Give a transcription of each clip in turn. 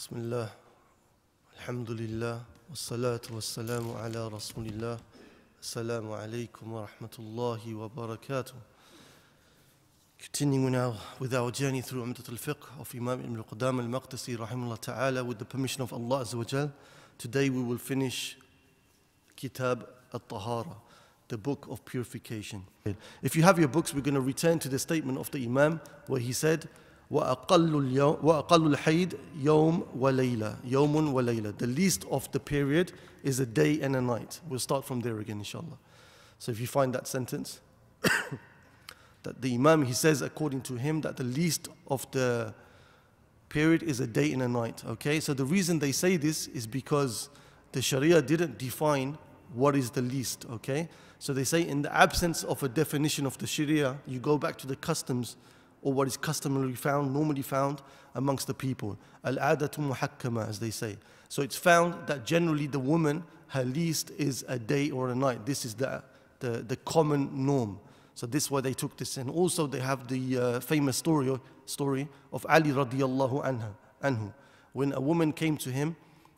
Bismillah, alhamdulillah, wassalatu wassalamu ala rasulillah, assalamu alaikum wa rahmatullahi wa barakatuh. Continuing now with our journey through Umdat al-fiqh of Imam Ibn al-Qudamah al-Maqdisi rahimahullah ta'ala, with the permission of Allah Azza wa Jal. Today we will finish Kitab at-Tahara, the book of purification. If you have your books, we're going to return to the statement of the Imam where he said, وَأَقَلُّ الْحَيْدِ يَوْمٌ وَلَيْلَةٌ The least of the period is a day and a night. We'll start from there again, inshallah. So if you find that sentence, that the Imam, he says, according to him, that the least of the period is a day and a night. Okay, so the reason they say this is because the Sharia didn't define what is the least, okay? So they say in the absence of a definition of the Sharia, you go back to the customs or what is customarily found, normally found amongst the people. Al-adatu muhakkama, as they say. So it's found that generally the woman, her least is a day or a night. This is the common norm. So this is why they took this. And also they have the famous story of Ali radiallahu anhu, when a woman came to him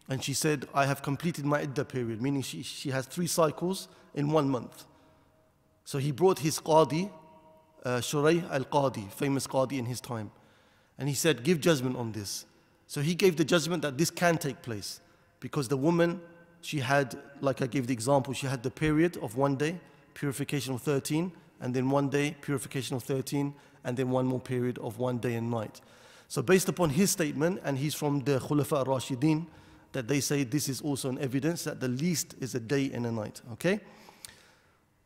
and she said, I have completed my iddah period, meaning she has 3 cycles in 1 month. So he brought his qadi, Shurayh Al Qadi, famous qadi in his time. And he said, give judgment on this. So he gave the judgment that this can take place because the woman, she had, like I gave the example, she had the period of 1 day, purification of 13, and then 1 day, purification of 13, and then 1 more period of 1 day and night. So based upon his statement, and he's from the Khulafa Ar-Rashidin, that they say this is also an evidence that the least is a day and a night, okay?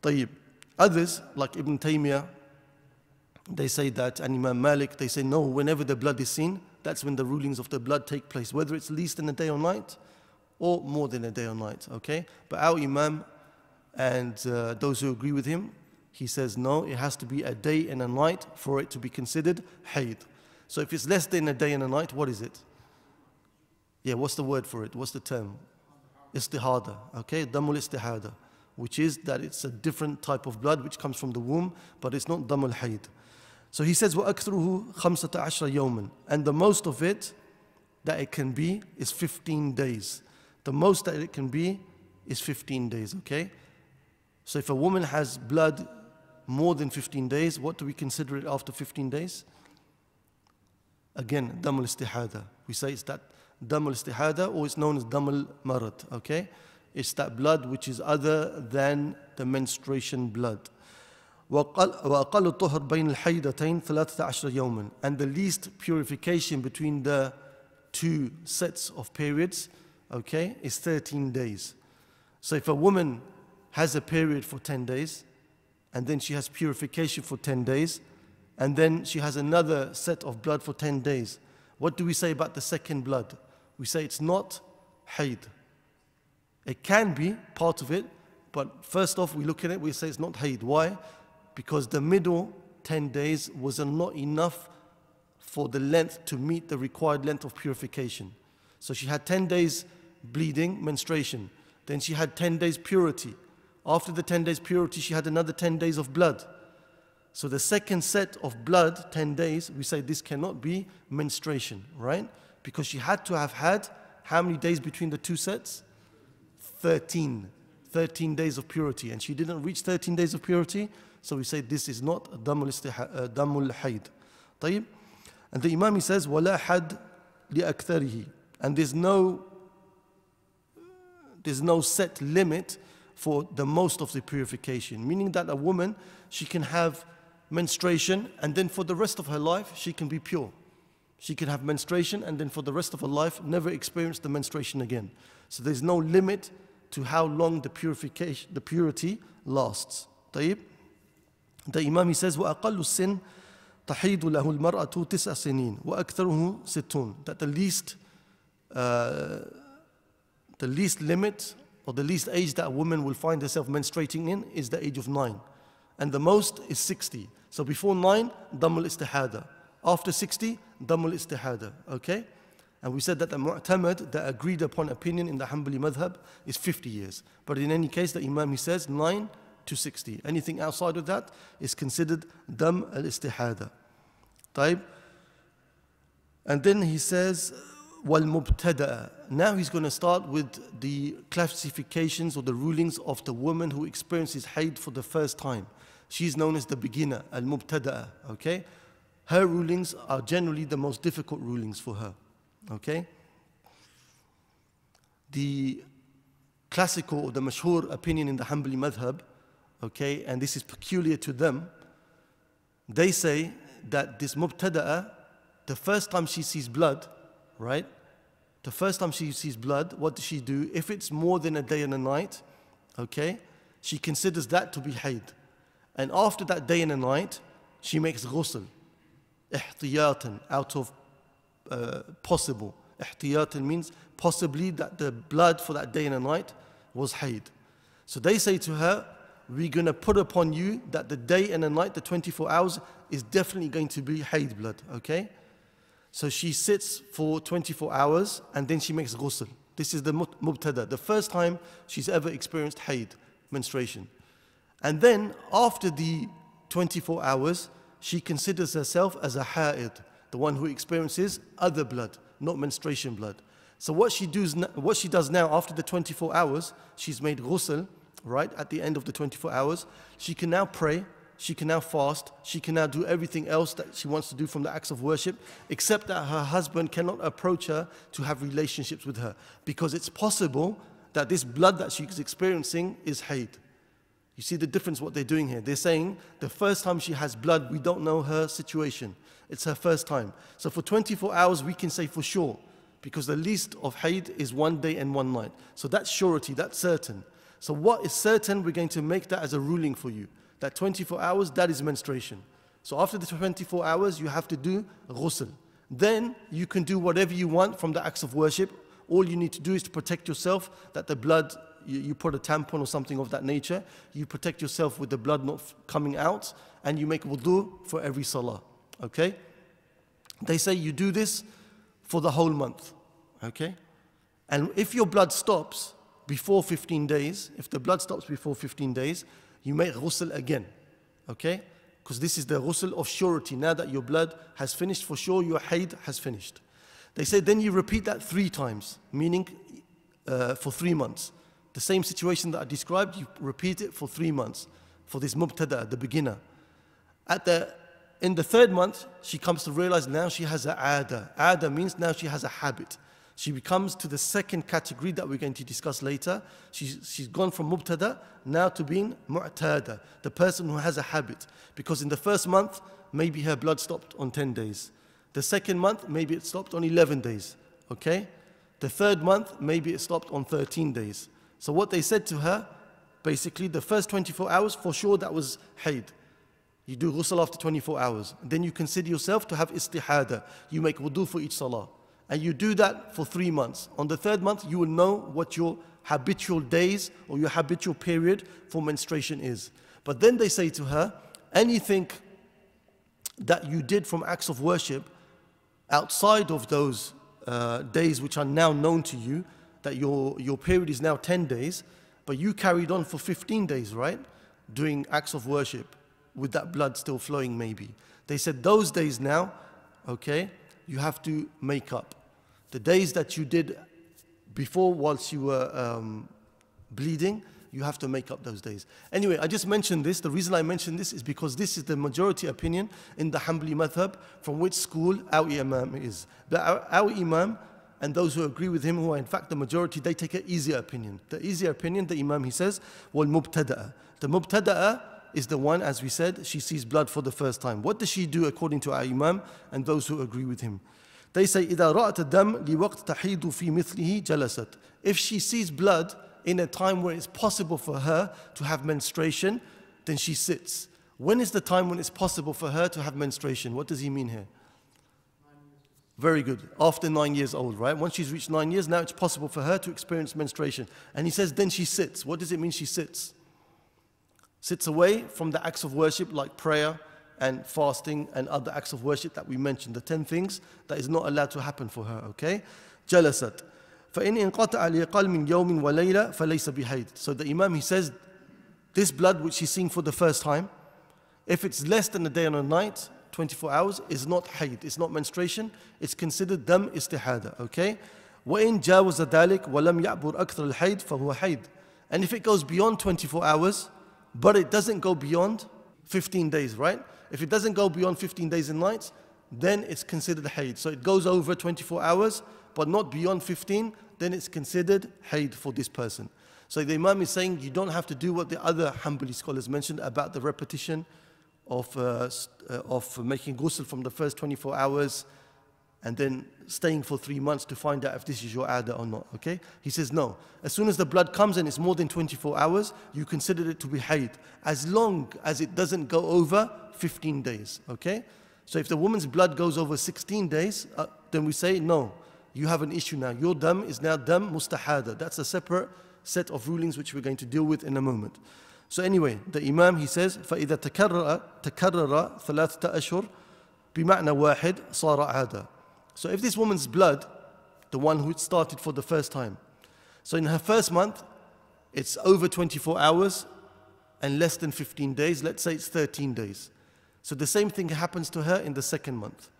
Tayyib. Others, like Ibn Taymiyyah, they say that, and Imam Malik, they say, no, whenever the blood is seen, that's when the rulings of the blood take place, whether it's least than a day or night, or more than a day or night, okay? But our Imam and those who agree with him, he says, no, it has to be a day and a night for it to be considered hayd. So if it's less than a day and a night, what is it? Yeah, what's the word for it? What's the term? Istihada, okay? Damul istihada, which is that it's a different type of blood which comes from the womb, but it's not damul hayd. So he says, وَأَكْثُرُهُ خَمْسَةَ عَشْرَ يَوْمًا. And the most of it that it can be is 15 days. The most that it can be is 15 days, okay? So if a woman has blood more than 15 days, what do we consider it after 15 days? Again, damul istihada. We say it's that damul istihada, or it's known as damul marad, okay? It's that blood which is other than the menstruation blood. وَأَقَلُّ الطُّهْرِ بَيْنَ الْحَيْدَتَيْنِ 13 يَوْمًا. And the least purification between the 2 sets of periods, okay, is 13 days. So if a woman has a period for 10 days, and then she has purification for 10 days, and then she has another set of blood for 10 days, what do we say about the second blood? We say it's not hayd. It can be part of it, but first off, we look at it, we say it's not hayd. Why? Because the middle 10 days was not enough for the length to meet the required length of purification. So she had 10 days bleeding, menstruation. Then she had 10 days purity. After the 10 days purity, she had another 10 days of blood. So the second set of blood, 10 days, we say this cannot be menstruation, right? Because she had to have had how many days between the 2 sets? 13. 13 days of purity. And she didn't reach 13 days of purity. So we say this is not damul hayd. Tayyib. And the Imam, he says, وَلَا حَدْ لِأَكْثَرِهِ. And there's no set limit for the most of the purification. Meaning that a woman, she can have menstruation, and then for the rest of her life, she can be pure. She can have menstruation, and then for the rest of her life, never experience the menstruation again. So there's no limit to how long the purity lasts. Tayyib. The Imam, he says, وَأَقَلُّ السِّنْ تَحِيدُ لَهُ الْمَرْأَةُ 9 سِنِينَ وَأَكْثَرُهُ 60. That the least limit, or the least age that a woman will find herself menstruating in, is the age of 9. And the most is 60. So before 9, damul istihada. After 60, damul istihada. Okay? And we said that the mu'tamad, the agreed upon opinion in the Hanbali Madhab, is 50 years. But in any case, the Imam, he says, 9 to 60. Anything outside of that is considered dam al-istihada. Taib. And then he says, wal-mubtada. Now he's going to start with the classifications or the rulings of the woman who experiences hayd for the first time. She's known as the beginner, al-mubtada, okay? Her rulings are generally the most difficult rulings for her, okay? The classical or the mashhur opinion in the Hanbali Madhab, okay, and this is peculiar to them, they say that this mubtada'a, the first time she sees blood, right? The first time she sees blood, what does she do? If it's more than a day and a night, okay, she considers that to be hayd. And after that day and a night, she makes ghusl, ihtiyatan, out of possible. Ihtiyatan means possibly that the blood for that day and a night was hayd. So they say to her, we're going to put upon you that the day and the night, the 24 hours, is definitely going to be hayd blood, okay? So she sits for 24 hours and then she makes ghusl. This is the mubtada, the first time she's ever experienced hayd, menstruation. And then after the 24 hours, she considers herself as a ha'id, the one who experiences other blood, not menstruation blood. So what she does now after the 24 hours, she's made ghusl, right? At the end of the 24 hours, she can now pray, she can now fast, she can now do everything else that she wants to do from the acts of worship, except that her husband cannot approach her to have relationships with her, because it's possible that this blood that she's experiencing is hayd. You see the difference what they're doing here. They're saying the first time she has blood, we don't know her situation. It's her first time. So for 24 hours, we can say for sure, because the least of hayd is one day and one night. So that's surety, that's certain. So what is certain, we're going to make that as a ruling for you. That 24 hours, that is menstruation. So after the 24 hours, you have to do ghusl. Then you can do whatever you want from the acts of worship. All you need to do is to protect yourself, that the blood, you put a tampon or something of that nature, you protect yourself with the blood not coming out, and you make wudu for every salah, okay? They say you do this for the whole month, okay? And if your blood stops before 15 days, if the blood stops before 15 days, you make ghusl again, okay? Because this is the ghusl of surety. Now that your blood has finished, for sure your hayd has finished. They say then you repeat that 3 times, meaning for 3 months. The same situation that I described, you repeat it for 3 months for this mubtada, the beginner. In the 3rd month, she comes to realize now she has a aada. Aada means now she has a habit. She becomes to the 2nd category that we're going to discuss later. She's gone from mubtada now to being mu'tada, the person who has a habit. Because in the 1st month, maybe her blood stopped on 10 days. The 2nd month, maybe it stopped on 11 days, okay? The 3rd month, maybe it stopped on 13 days. So what they said to her, basically the first 24 hours, for sure that was hayd. You do ghusl after 24 hours. Then you consider yourself to have istihada. You make wudu for each salah. And you do that for 3 months. On the 3rd month, you will know what your habitual days or your habitual period for menstruation is. But then they say to her, anything that you did from acts of worship outside of those days which are now known to you, that your period is now 10 days, but you carried on for 15 days, right? Doing acts of worship with that blood still flowing maybe. They said those days now, okay, you have to make up. The days that you did before whilst you were bleeding, you have to make up those days. Anyway, I just mentioned this. The reason I mentioned this is because this is the majority opinion in the Hanbali Madhab, from which school our Imam is. But our Imam and those who agree with him, who are in fact the majority, they take an easier opinion. The easier opinion, the Imam, he says, wal mubtada'a. The mubtada'a is the one, as we said, she sees blood for the first time. What does she do according to our Imam and those who agree with him? They say, إِذَا رَأَتَ الدَّمْ لِوَقْتْ تَحِيدُ فِي مِثْلِهِ جَلَسَتْ. If she sees blood in a time where it's possible for her to have menstruation, then she sits. When is the time when it's possible for her to have menstruation? What does he mean here? Very good. After 9 years old, right? Once she's reached 9 years, now it's possible for her to experience menstruation. And he says, then she sits. What does it mean she sits? Sits away from the acts of worship like prayer and fasting and other acts of worship that we mentioned, the 10 things that is not allowed to happen for her, okay? Jalasat. فَإِنْ إِنْقَطَعَ لِيَقَلْ مِنْ يَوْمٍ وَلَيْلَ فَلَيْسَ بِحَيْدٍ. So the Imam, he says, this blood which she's seeing for the first time, if it's less than a day and a night, 24 hours is not hayd, it's not menstruation, it's considered dam istihada, okay? وَإِن جَاوَزَ ذَلِكَ وَلَمْ يَعْبُرْ أَكْثَرَ الْحَيْدِ فَهُوَ حَيْدٍ. And if it goes beyond 24 hours, but it doesn't go beyond 15 days, right? If it doesn't go beyond 15 days and nights, then it's considered hayd. So it goes over 24 hours, but not beyond 15, then it's considered hayd for this person. So the Imam is saying you don't have to do what the other Hanbali scholars mentioned about the repetition of making ghusl from the first 24 hours and then staying for 3 months to find out if this is your adah or not, okay? He says no. As soon as the blood comes and it's more than 24 hours, you consider it to be hayd, as long as it doesn't go over 15 days, okay? So if the woman's blood goes over 16 days, then we say no, you have an issue now. Your dam is now dam mustahada. That's a separate set of rulings which we're going to deal with in a moment. So anyway, the Imam, he says, فَإِذَا تَكَرَّرَ ثَلَاثَةَ أَشْهُرٍ بِمَعْنَى وَاحِدٍ صَارَ عَادَةً. So if this woman's blood, the one who started for the first time, so in her first month, it's over 24 hours and less than 15 days, let's say it's 13 days. So the same thing happens to her in the second month,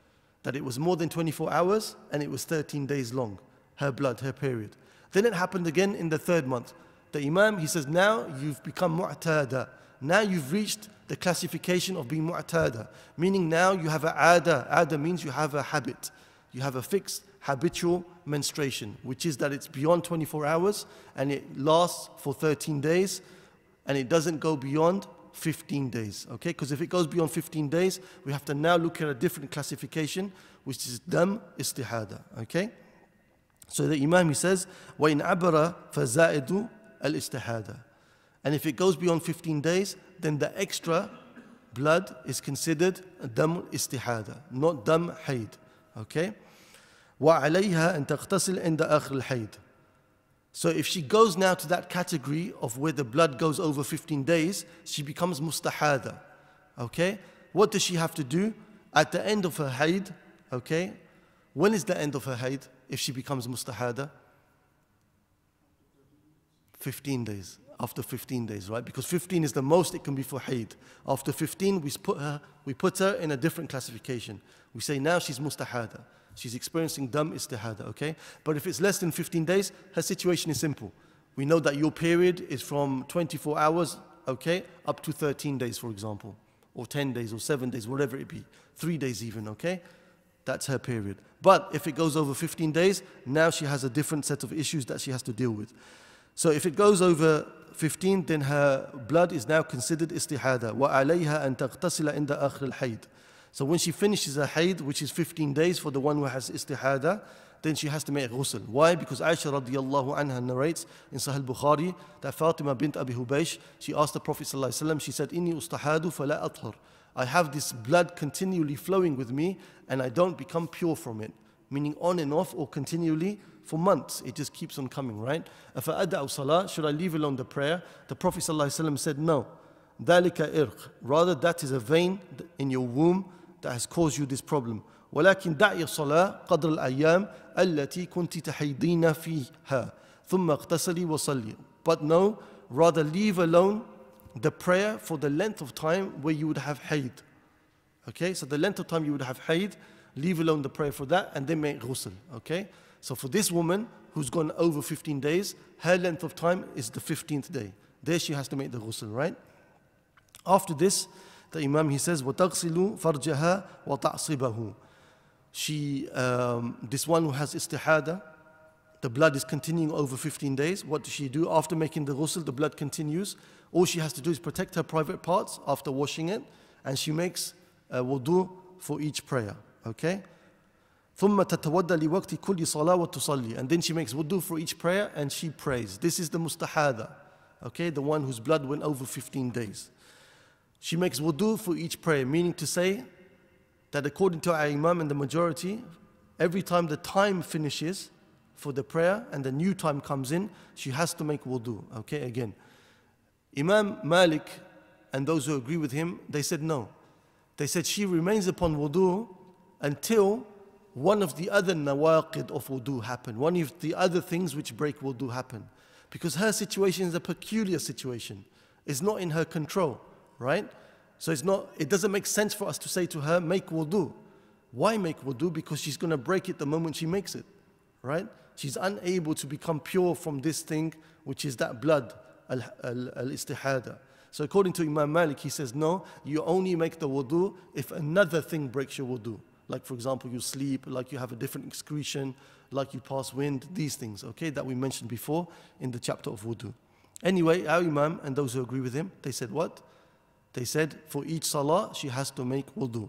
that it was more than 24 hours and it was 13 days long, her blood, her period. Then it happened again in the third month. The Imam, he says, now you've become mu'tada. Now you've reached the classification of being mu'tada, meaning now you have a ada. Ada means you have a habit. You have a fixed habitual menstruation, which is that it's beyond 24 hours and it lasts for 13 days and it doesn't go beyond 15 days, okay? Because if it goes beyond 15 days, we have to now look at a different classification, which is dam istihada, okay? So the Imam, he says, وَإِنْ عَبَرَ فَزَائِدُ al-istihada. And if it goes beyond 15 days, then the extra blood is considered dam istihada, not dam hayd, okay? وَعَلَيْهَا أَن تَغْتَسِلْ عِنْدَ آخِرِ الْحَيْدِ. So if she goes now to that category of where the blood goes over 15 days, she becomes mustahada, okay? What does she have to do? At the end of her hayd, okay? When is the end of her hayd if she becomes mustahada? 15 days, after 15 days, right? Because 15 is the most it can be for hayd. After 15, we put her in a different classification. We say now she's mustahada. She's experiencing dam istihada, okay? But if it's less than 15 days, her situation is simple. We know that your period is from 24 hours, okay, up to 13 days, for example, or 10 days, or 7 days, whatever it be, 3 days even, okay? That's her period. But if it goes over 15 days, now she has a different set of issues that she has to deal with. So if it goes over 15, then her blood is now considered istihada. وَعَلَيْهَا أَن تَغْتَسِلَ عِنْدَ آخِرِ الْحَيْدِ. So when she finishes her hayd, which is 15 days for the one who has istihada, then she has to make ghusl. Why? Because Aisha radiyallahu anha narrates in Sahih Bukhari that Fatima bint Abi Hubaysh, she asked the Prophet sallallahu alaihi wasallam, she said, إِنِّي أُسْتَحَادُ فَلَا أَطْهَرُ. I have this blood continually flowing with me and I don't become pure from it. Meaning on and off or continually for months. It just keeps on coming, right? أَفَأَدَعُ صَلَاةً. Should I leave alone the prayer? The Prophet ﷺ said, no. ذَلِكَ إِرْقٍ. Rather, that is a vein in your womb that has caused you this problem. وَلَكِنْ دَعِي الصَّلَاةَ قَدْرَ الْأَيَّامِ الَّتِي كُنْتِ تَحِيدِينَ فِيهَا ثُمَّ اغْتَسَلِي وَصَلِّي. But no, rather leave alone the prayer for the length of time where you would have hayd. Okay, so the length of time you would have hayd, leave alone the prayer for that and then make ghusl, okay? So for this woman who's gone over 15 days, her length of time is the 15th day. There she has to make the ghusl, right? After this, the Imam, he says, وَتَغْسِلُ فَرْجَهَا وَتَعْصِبَهُ. She, this one who has istihada, the blood is continuing over 15 days. What does she do? After making the ghusl, the blood continues. All she has to do is protect her private parts after washing it, and she makes wudu for each prayer. Okay? ثُمَّ تَتَوَدَّ لِوَقْتِ كُلِّ صَلَاةٍ وَتُصَلِّي. And then she makes wudu for each prayer and she prays. This is the mustahada, okay? The one whose blood went over 15 days. She makes wudu for each prayer, meaning to say that according to our Imam and the majority, every time the time finishes for the prayer and the new time comes in, she has to make wudu, okay? Again, Imam Malik and those who agree with him, they said no. They said she remains upon wudu until one of the other nawaqid of wudu happen, one of the other things which break wudu happen. Because her situation is a peculiar situation. It's not in her control, right? So it's not, it doesn't make sense for us to say to her, make wudu. Why make wudu? Because she's going to break it the moment she makes it, right? She's unable to become pure from this thing, which is that blood, al-istihada. So according to Imam Malik, he says, no, you only make the wudu if another thing breaks your wudu. Like, for example, you sleep, like you have a different excretion, like you pass wind, these things, okay, that we mentioned before in the chapter of wudu. Anyway, our Imam and those who agree with him, they said what? They said, for each salah, she has to make wudu.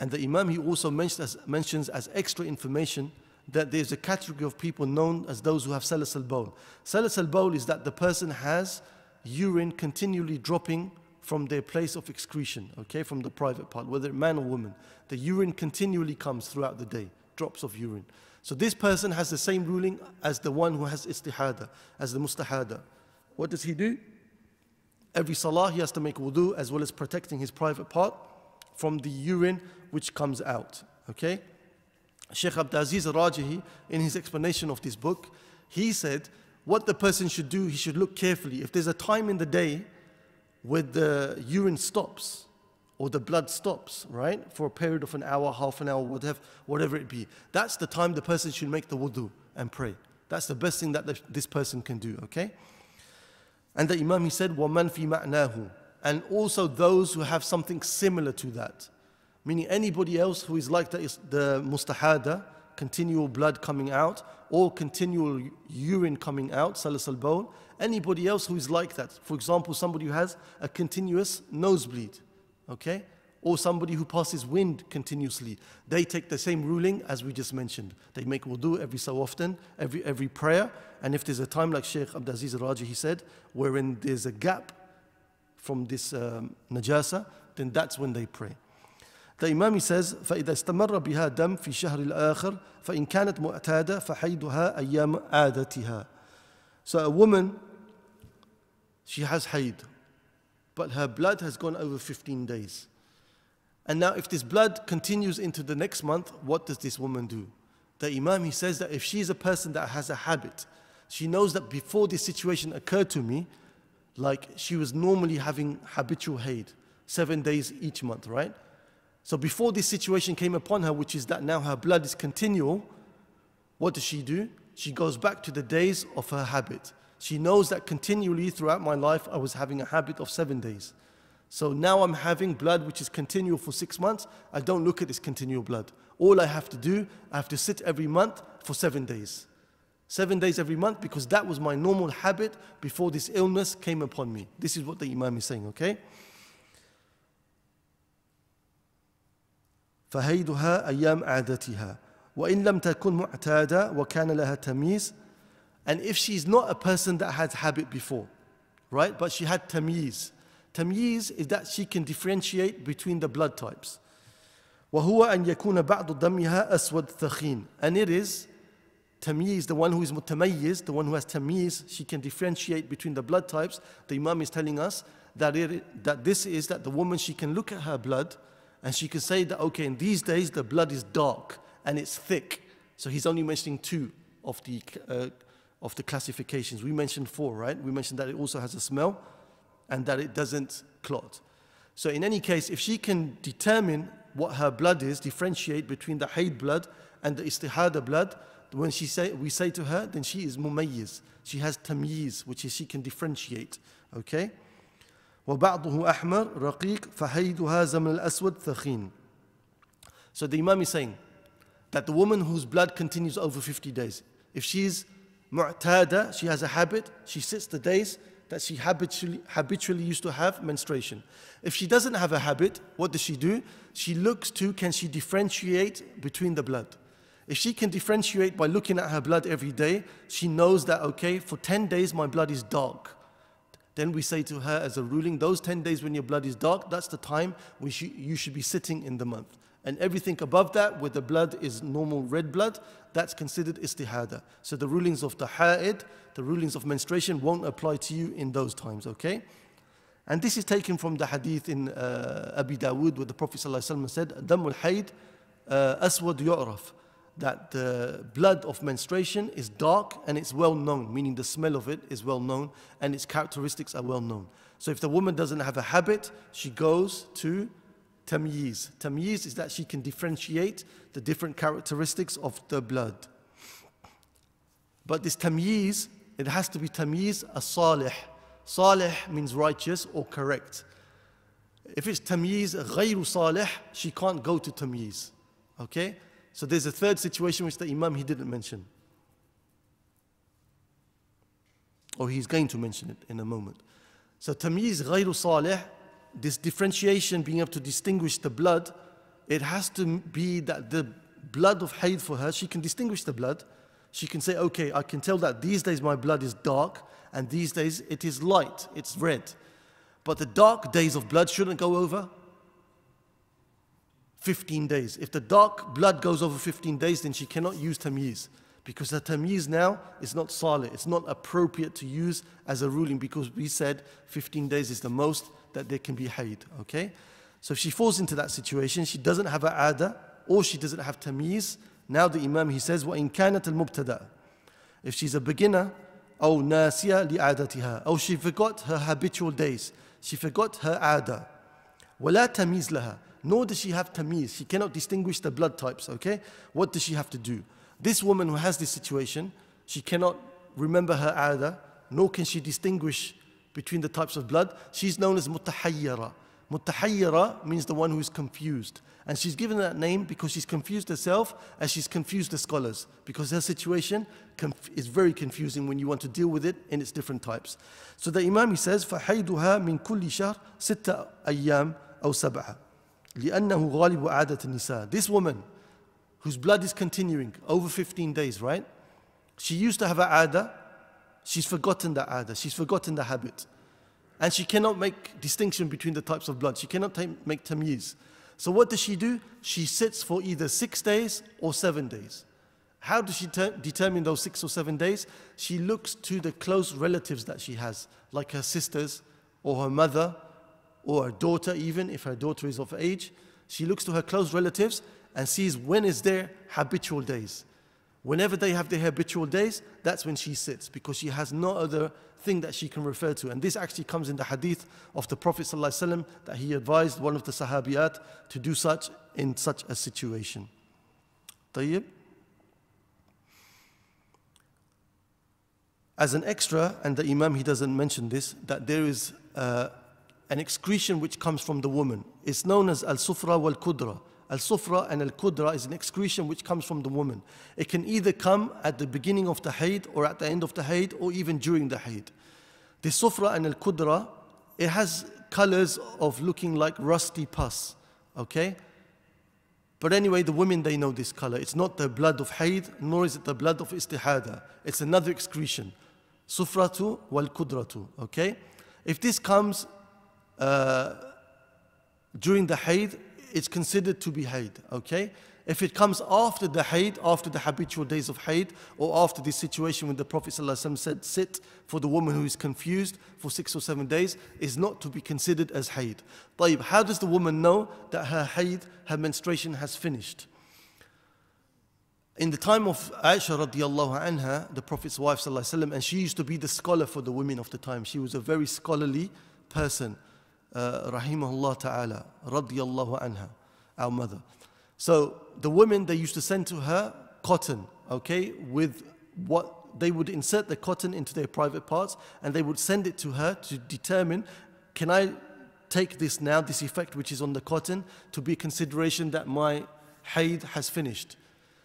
And the Imam, he also mentions as extra information that there's a category of people known as those who have salas al-bawl. Salas al-bawl is that the person has urine continually dropping from their place of excretion, okay, from the private part, whether man or woman. The urine continually comes throughout the day, drops of urine. So this person has the same ruling as the one who has istihada, as the mustahada. What does he do? Every salah he has to make wudu, as well as protecting his private part from the urine which comes out. Okay? Shaykh Abd al-Aziz al-Rajhi, in his explanation of this book, he said what the person should do, he should look carefully. If there's a time in the day where the urine stops, or the blood stops, right, for a period of an hour, half an hour, whatever it be, that's the time the person should make the wudu and pray. That's the best thing that this person can do, okay? And the Imam, he said, وَمَنْ فِي مَعْنَاهُ, and also those who have something similar to that, meaning anybody else who is like the mustahada, continual blood coming out, or continual urine coming out, salas al-bawl, anybody else who is like that. For example, somebody who has a continuous nosebleed, okay, or somebody who passes wind continuously. They take the same ruling as we just mentioned. They make wudu every so often, every prayer. And if there's a time, like Shaykh Abd al-Aziz al-Rajhi, he said, wherein there's a gap from this najasa, then that's when they pray. The Imam, he says, فَإِذَا اسْتَمَرَّ بِهَا دَمْ فِي شَهْرِ الْآخِرِ فَإِنْ كَانَتْ مُعْتَادَ فَحَيْدُهَا أَيَّامَ عَادَتِهَا. So a woman, she has hayd, but her blood has gone over 15 days. And now if this blood continues into the next month, what does this woman do? The Imam, he says that if she is a person that has a habit, she knows that before this situation occurred to me, like she was normally having habitual haid, 7 days each month, right? So before this situation came upon her, which is that now her blood is continual, what does she do? She goes back to the days of her habit. She knows that continually throughout my life, I was having a habit of 7 days. So now I'm having blood which is continual for 6 months. I don't look at this continual blood. All I have to do, I have to sit every month for 7 days. 7 days every month, because that was my normal habit before this illness came upon me. This is what the Imam is saying, okay? فَهَيْدُهَا أَيَّامْ عَادَتِهَا وَإِنْ لَمْ تَكُنْ مُعْتَادًا وَكَانَ لَهَا تَمِيزٌ. And if she's not a person that had habit before, right, but she had tamyiz. Tamyiz is that she can differentiate between the blood types. وَهُوَ أَنْ يَكُونَ بَعْضُ دَمِّهَا أَسْوَدْ ثَخِينٌ. And it is tamyiz, the one who is mutamayyiz, the one who has tamyiz, she can differentiate between the blood types. The Imam is telling us that, that the woman, she can look at her blood and she can say that, okay, in these days the blood is dark and it's thick. So he's only mentioning two of the classifications. We mentioned four, right? We mentioned that it also has a smell and that it doesn't clot. So in any case, if she can determine what her blood is, differentiate between the haid blood and the istihada blood, when we say to her, then she is mumayyiz. She has tamyiz, which is she can differentiate, okay? وَبَعْضُهُ أَحْمَرْ رَقِيقٌ فَحَيْدُهَا زَمْنَ الْأَسْوَدْ ثَخِينٌ. So the Imam is saying that the woman whose blood continues over 50 days, if she is mu'tada, she has a habit, she sits the days that she habitually used to have menstruation. If she doesn't have a habit, what does she do? She looks to, can she differentiate between the blood? If she can differentiate by looking at her blood every day, she knows that, okay, for 10 days my blood is dark. Then we say to her as a ruling, those 10 days when your blood is dark, that's the time when you should be sitting in the month. And everything above that, where the blood is normal red blood, that's considered istihada. So the rulings of the ha'id, the rulings of menstruation won't apply to you in those times, okay? And this is taken from the hadith in Abu Dawood, where the Prophet ﷺ said, Damul haid aswad yu'raf. that the blood of menstruation is dark and it's well known, meaning the smell of it is well known and its characteristics are well known. So if the woman doesn't have a habit, she goes to tamyiz. Tamyiz is that she can differentiate the different characteristics of the blood. But this tamyiz, it has to be tamyiz as-salih. Salih means righteous or correct. If it's tamyiz ghayru salih, she can't go to tamyiz. Okay? So there's a third situation which the Imam, he didn't mention. Or he's going to mention it in a moment. So tamyiz ghayru salih, this differentiation, being able to distinguish the blood, it has to be that the blood of Hayd for her, she can distinguish the blood. She can say, okay, I can tell that these days my blood is dark and these days it is light, it's red. But the dark days of blood shouldn't go over 15 days. If the dark blood goes over 15 days, then she cannot use tamyiz, because the tamyiz now is not salih, it's not appropriate to use as a ruling, because we said 15 days is the most that there can be hayd, okay? So if she falls into that situation, she doesn't have a ada or she doesn't have tamyiz. Now the Imam, he says, وَإِنْ كَانَتْ الْمُبْتَدَى. If she's a beginner, أَوْ نَاسِيَ لِعَادَتِهَا, or she forgot her habitual days, she forgot her ada. وَلَا تَمِيزْ لَهَا, nor does she have tamyiz, she cannot distinguish the blood types, okay? What does she have to do? This woman who has this situation, she cannot remember her ada, nor can she distinguish between the types of blood. She's known as mutahayyara. Mutahayyara means the one who is confused. And she's given that name because she's confused herself and she's confused the scholars, because her situation is very confusing when you want to deal with it in its different types. So the Imam, he says, فَحَيْدُهَا مِنْ كُلِّ شَهْرٍ سِتَّ أَيَّامٍ أَوْ سَبْعَةٍ لِأَنَّهُ غَالِبُ عَادَةِ النِّسَاءِ. This woman whose blood is continuing over 15 days, right? She used to have an ada, she's forgotten the ada, she's forgotten the habit. And she cannot make distinction between the types of blood. She cannot make tamyiz. So what does she do? She sits for either 6 days or 7 days. How does she determine those 6 or 7 days? She looks to the close relatives that she has, like her sisters or her mother or her daughter, even if her daughter is of age. She looks to her close relatives and sees when is their habitual days. Whenever they have their habitual days, that's when she sits, because she has no other thing that she can refer to. And this actually comes in the hadith of the Prophet ﷺ, that he advised one of the Sahabiyat to do such in such a situation. Tayyib. As an extra, and the Imam, he doesn't mention this, that there is an excretion which comes from the woman. It's known as al-sufra wal-kudra. Al-sufra and al-kudra is an excretion which comes from the woman. It can either come at the beginning of the hayd or at the end of the hayd or even during the hayd. The sufra and al-kudra, it has colors of looking like rusty pus, okay? But anyway, the women, they know this color. It's not the blood of hayd, nor is it the blood of istihada. It's another excretion. Sufratu wal-kudratu, okay? If this comes during the hayd, it's considered to be hayd, okay? If it comes after the hayd, after the habitual days of hayd, or after this situation when the Prophet ﷺ said, sit for the woman who is confused for 6 or 7 days, is not to be considered as hayd. Tayyib, how does the woman know that her hayd, her menstruation has finished? In the time of Aisha radiyallahu anha, the Prophet's wife ﷺ, and she used to be the scholar for the women of the time. She was a very scholarly person. Rahimahullah ta'ala, radiyallahu anha, our mother. So the women, they used to send to her cotton, okay, with what they would insert the cotton into their private parts, and they would send it to her to determine, can I take this now, this effect which is on the cotton, to be a consideration that my hayd has finished.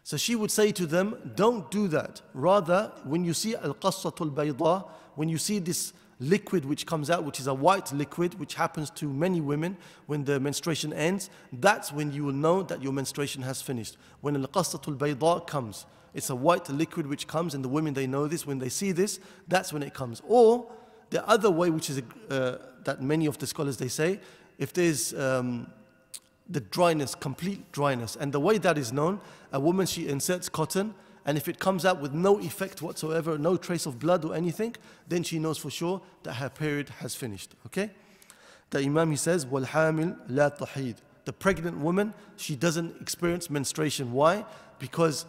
So she would say to them, don't do that. Rather, when you see al-qassatul bayda, when you see this liquid which comes out, which is a white liquid, which happens to many women when the menstruation ends, that's when you will know that your menstruation has finished. When al-qassatul bayda comes, it's a white liquid which comes, and the women, they know this. When they see this, that's when it comes. Or the other way, which is that many of the scholars, they say, if there's the dryness, complete dryness, and the way that is known, a woman, she inserts cotton, and if it comes out with no effect whatsoever, no trace of blood or anything, then she knows for sure that her period has finished, okay? The Imam, he says, وَالْحَامِلْ لَا تَحِيدُ. The pregnant woman, she doesn't experience menstruation. Why? Because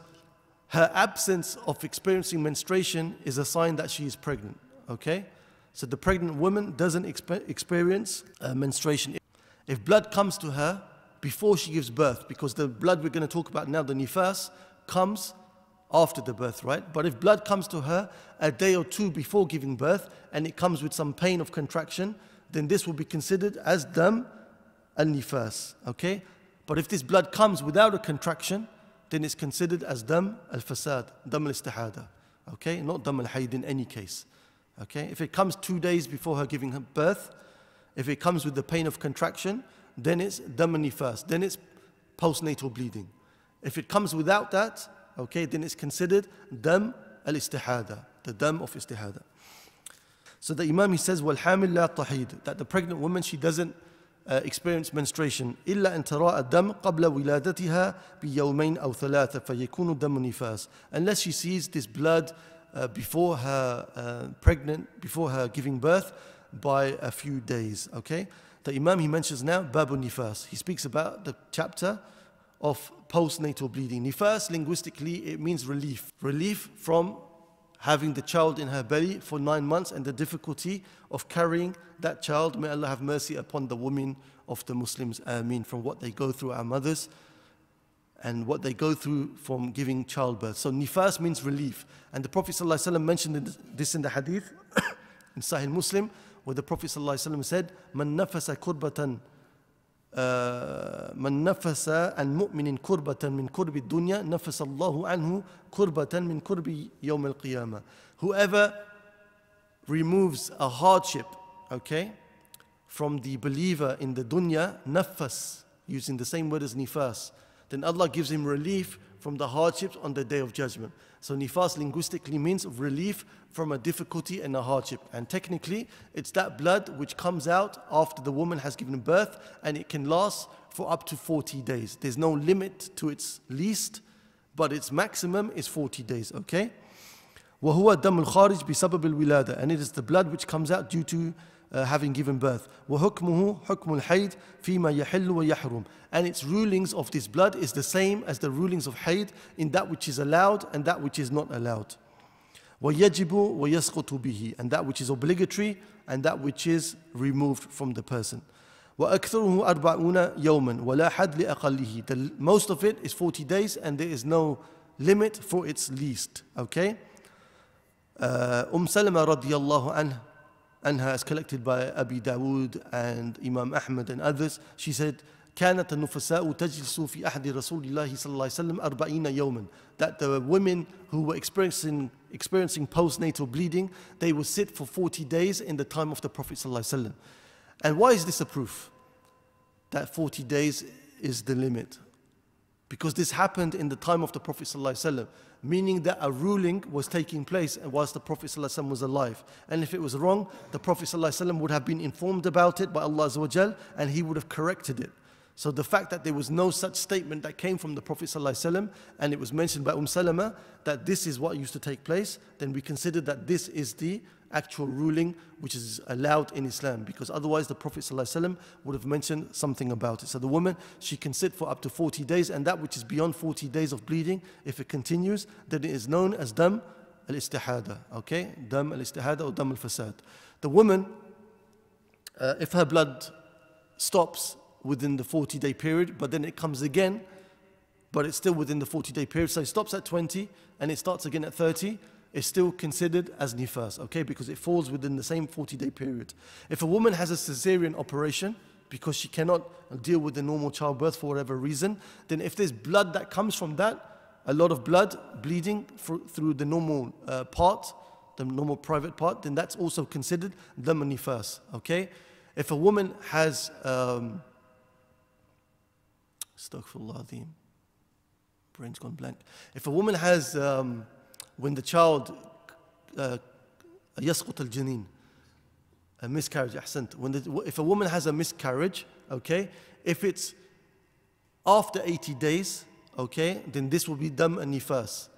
her absence of experiencing menstruation is a sign that she is pregnant, okay? So the pregnant woman doesn't experience menstruation. If blood comes to her before she gives birth, because the blood we're going to talk about now, the nifas, comes after the birth, right? But if blood comes to her a day or two before giving birth and it comes with some pain of contraction, then this will be considered as dam al-nifas, okay? But if this blood comes without a contraction, then it's considered as dam al-fasad, dam al-istihada, okay? Not dam al-hayd in any case, okay? If it comes 2 days before her giving her birth, if it comes with the pain of contraction, then it's dam al-nifas, then it's postnatal bleeding. If it comes without that, okay, then it's considered dam al-istihada, the dam of istihada. So the Imam, he says, وَالْحَامِلْ لَا تَحِيدُ, that the pregnant woman, she doesn't experience menstruation. إِلَّا أَن تَرَاءَ الدَّمْ قَبْلَ وِلَادَتِهَا بِيَوْمَيْنْ أَوْ ثَلَاثَ فَيَكُونُ دَمُ نِفَاسٍ. Unless she sees this blood before her before her giving birth by a few days, okay? The Imam, he mentions now babu nifas. He speaks about the chapter of postnatal bleeding. Nifas, linguistically, it means relief. Relief from having the child in her belly for 9 months and the difficulty of carrying that child. May Allah have mercy upon the women of the Muslims, ameen, from what they go through, our mothers, and what they go through from giving childbirth. So nifas means relief. And the Prophet ﷺ mentioned this in the hadith, in Sahih Muslim, where the Prophet ﷺ said, "Man nafasa kurbatan, man nafasa an mu'minin kurbatan min kurbi dunya, nafasa Allahu anhu kurbatan min kurbi yawm al-qiyamah." Whoever removes a hardship, okay, from the believer in the dunya, nafas, using the same word as nifas, then Allah gives him relief from the hardships on the Day of Judgment. So nifas linguistically means relief from a difficulty and a hardship. And technically, it's that blood which comes out after the woman has given birth, and it can last for up to 40 days. There's no limit to its least, but its maximum is 40 days, okay? وَهُوَ الدَّمُ الْخَارِجِ بِسَبَبِ الْوِلَادَةِ, and it is the blood which comes out due to having given birth. وَحُكْمُهُ حُكْمُ الْحَيْدِ فِي مَا يَحِلُّ وَيَحْرُمُ, and its rulings of this blood is the same as the rulings of hayd in that which is allowed and that which is not allowed. وَيَجِبُ وَيَسْقُطُ بِهِ, and that which is obligatory and that which is removed from the person. وَأَكْثَرُهُ أَرْبَعُونَ يَوْمًا وَلَا حَدْ لِأَقَلِّهِ, the most of it is 40 days and there is no limit for its least, okay? Salama radiallahu anha, as collected by Abu Dawood and Imam Ahmad and others, she said, كانت النفساء تجلس في أحد رسول الله صلى الله عليه وسلم 40 يوما, that the women who were experiencing postnatal bleeding, they would sit for 40 days in the time of the Prophet صلى الله عليه وسلم. And why is this a proof that 40 days is the limit? Because this happened in the time of the Prophet ﷺ, meaning that a ruling was taking place whilst the Prophet ﷺ was alive. And if it was wrong, the Prophet ﷺ would have been informed about it by Allah Azza wa Jal, and he would have corrected it. So the fact that there was no such statement that came from the Prophet ﷺ, and it was mentioned by Salama that this is what used to take place, then we consider that this is the actual ruling which is allowed in Islam, because otherwise the Prophet ﷺ would have mentioned something about it. So the woman, she can sit for up to 40 days, and that which is beyond 40 days of bleeding, if it continues, then it is known as dam al-istihada, okay? Dam al-istihada or dam al-fasad. The woman, if her blood stops within the 40-day period, but then it comes again, but it's still within the 40-day period, so it stops at 20 and it starts again at 30, is still considered as nifas, okay, because it falls within the same 40-day period. If a woman has a cesarean operation because she cannot deal with the normal childbirth for whatever reason, then if there's blood that comes from that, a lot of blood bleeding through the normal part, the normal private part, then that's also considered dam nifas, okay? If a woman has, astaghfirullah azim, brain's gone blank. If a woman has, when the child, yasqut al-janin, a miscarriage, ahsant. If a woman has a miscarriage, okay, if it's after 80 days, okay, then this will be dam and nifas.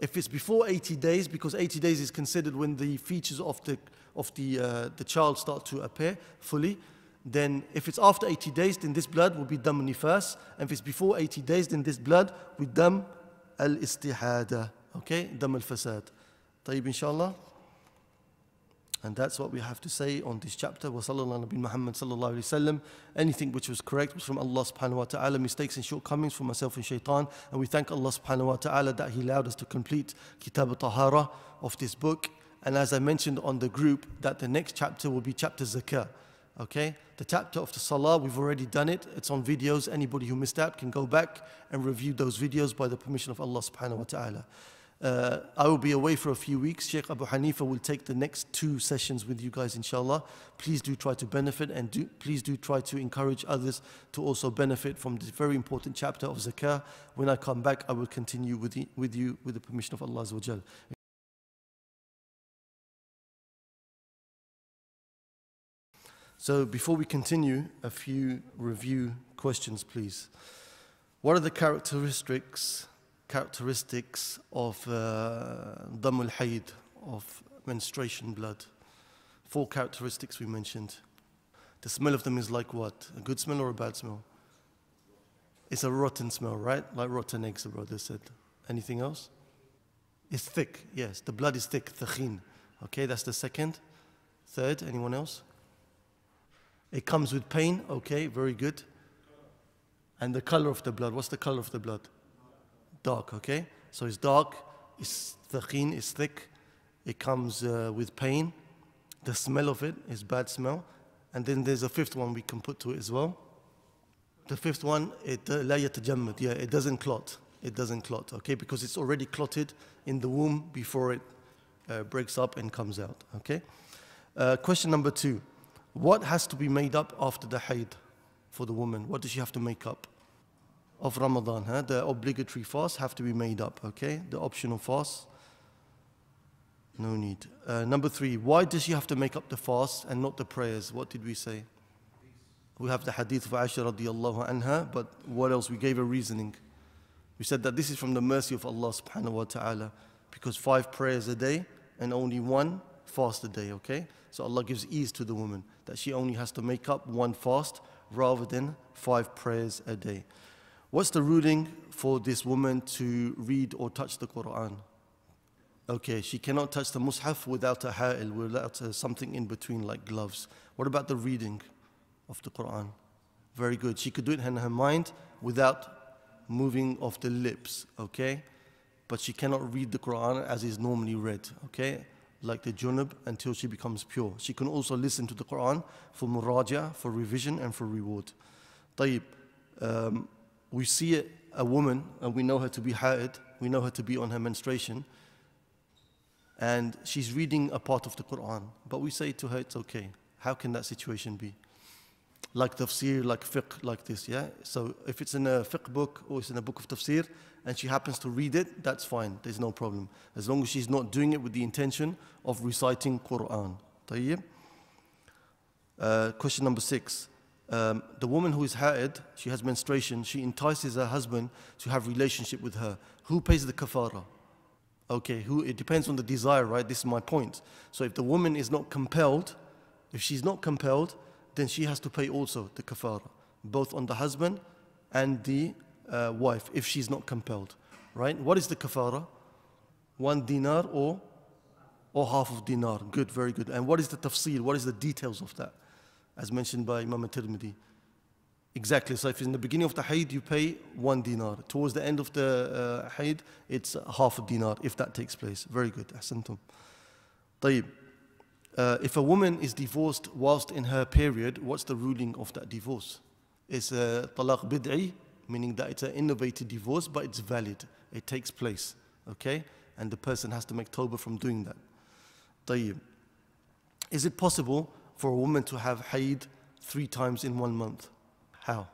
If it's before 80 days, because 80 days is considered when the features of the child start to appear fully, then if it's after 80 days, then this blood will be dam nifas, and if it's before 80 days, then this blood will dam al-istihada. Okay, dam al-fasad. طيب, inshallah. And that's what we have to say on this chapter. Wa sallallahu nabi Muhammad sallallahu alayhi wasallam. Anything which was correct was from Allah subhanahu wa ta'ala. Mistakes and shortcomings from myself and shaitan. And we thank Allah subhanahu wa ta'ala that He allowed us to complete Kitab at-Tahara of this book. And as I mentioned on the group, that the next chapter will be chapter zakah. Okay, the chapter of the salah, we've already done it. It's on videos. Anybody who missed out can go back and review those videos by the permission of Allah subhanahu wa ta'ala. I will be away for a few weeks. Sheikh Abu Hanifa will take the next 2 sessions with you guys, inshallah. Please do try to benefit, and please do try to encourage others to also benefit from this very important chapter of zakah. When I come back, I will continue with you with the permission of Allah azza wa jal. So before we continue, a few review questions, please. What are the characteristics of dam al-hayd, of menstruation blood? 4 characteristics we mentioned. The smell of them is like what? A good smell or a bad smell? It's a rotten smell, right? Like rotten eggs, the brother said. Anything else? It's thick, yes. The blood is thick, thakhin. Okay, that's the second. Third, anyone else? It comes with pain, okay, very good. And the color of the blood, what's the color of the blood? Dark, okay. So it's dark, it's thakhin, it's thick. It comes with pain. The smell of it is bad smell. And then there's a 5th one we can put to it as well. The 5th one, it doesn't clot. It doesn't clot, okay, because it's already clotted in the womb before it breaks up and comes out, okay. Question number 2. What has to be made up after the hayd for the woman? What does she have to make up? Of Ramadan, huh? The obligatory fasts have to be made up, okay? The optional fasts, no need. Number 3, why does she have to make up the fast and not the prayers? What did we say? We have the hadith of Aisha radiyallahu anha, but what else? We gave a reasoning. We said that this is from the mercy of Allah subhanahu wa ta'ala, because 5 prayers a day and only 1 fast a day, okay? So Allah gives ease to the woman that she only has to make up 1 fast rather than 5 prayers a day. What's the ruling for this woman to read or touch the Quran? Okay, she cannot touch the mushaf without a ha'il, without something in between like gloves. What about the reading of the Quran? Very good. She could do it in her mind without moving of the lips, okay? But she cannot read the Quran as is normally read, okay? Like the junub, until she becomes pure. She can also listen to the Quran for muraja, for revision, and for reward. Tayyib, we see a woman, and we know her to be ha'id, we know her to be on her menstruation, and she's reading a part of the Quran, but we say to her, it's okay. How can that situation be? Like tafsir, like fiqh, like this, yeah? So if it's in a fiqh book or it's in a book of tafsir, and she happens to read it, that's fine, there's no problem. As long as she's not doing it with the intention of reciting Quran. Tayyib. Question number 6. The woman who is ha'id, she has menstruation, she entices her husband to have relationship with her. Who pays the kafara? Okay, who? It depends on the desire, right? This is my point. So if the woman is not compelled, if she's not compelled, then she has to pay also the kafara, both on the husband and the wife, if she's not compelled, right? What is the kafara? 1 dinar or half of dinar. Good, very good. And what is the tafsil? What is the details of that? As mentioned by Imam al-Tirmidhi. Exactly. So if in the beginning of the hayd, you pay 1 dinar. Towards the end of the hayd, it's half a dinar, if that takes place. Very good. Ahsantum. Tayyib. If a woman is divorced whilst in her period, what's the ruling of that divorce? It's a talaq bid'i, meaning that it's an innovated divorce, but it's valid. It takes place, okay? And the person has to make tawbah from doing that. Tayyib. Is it possible for a woman to have hayd 3 times in 1 month? How?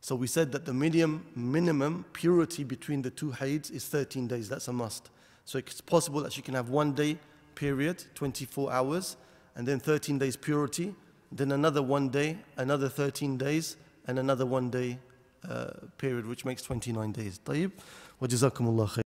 So we said that the minimum purity between the 2 hayds is 13 days. That's a must. So it's possible that she can have 1 day period, 24 hours, and then 13 days purity, then another 1 day, another 13 days, and another 1 day period, which makes 29 days. طيب. وجزاكم الله خير.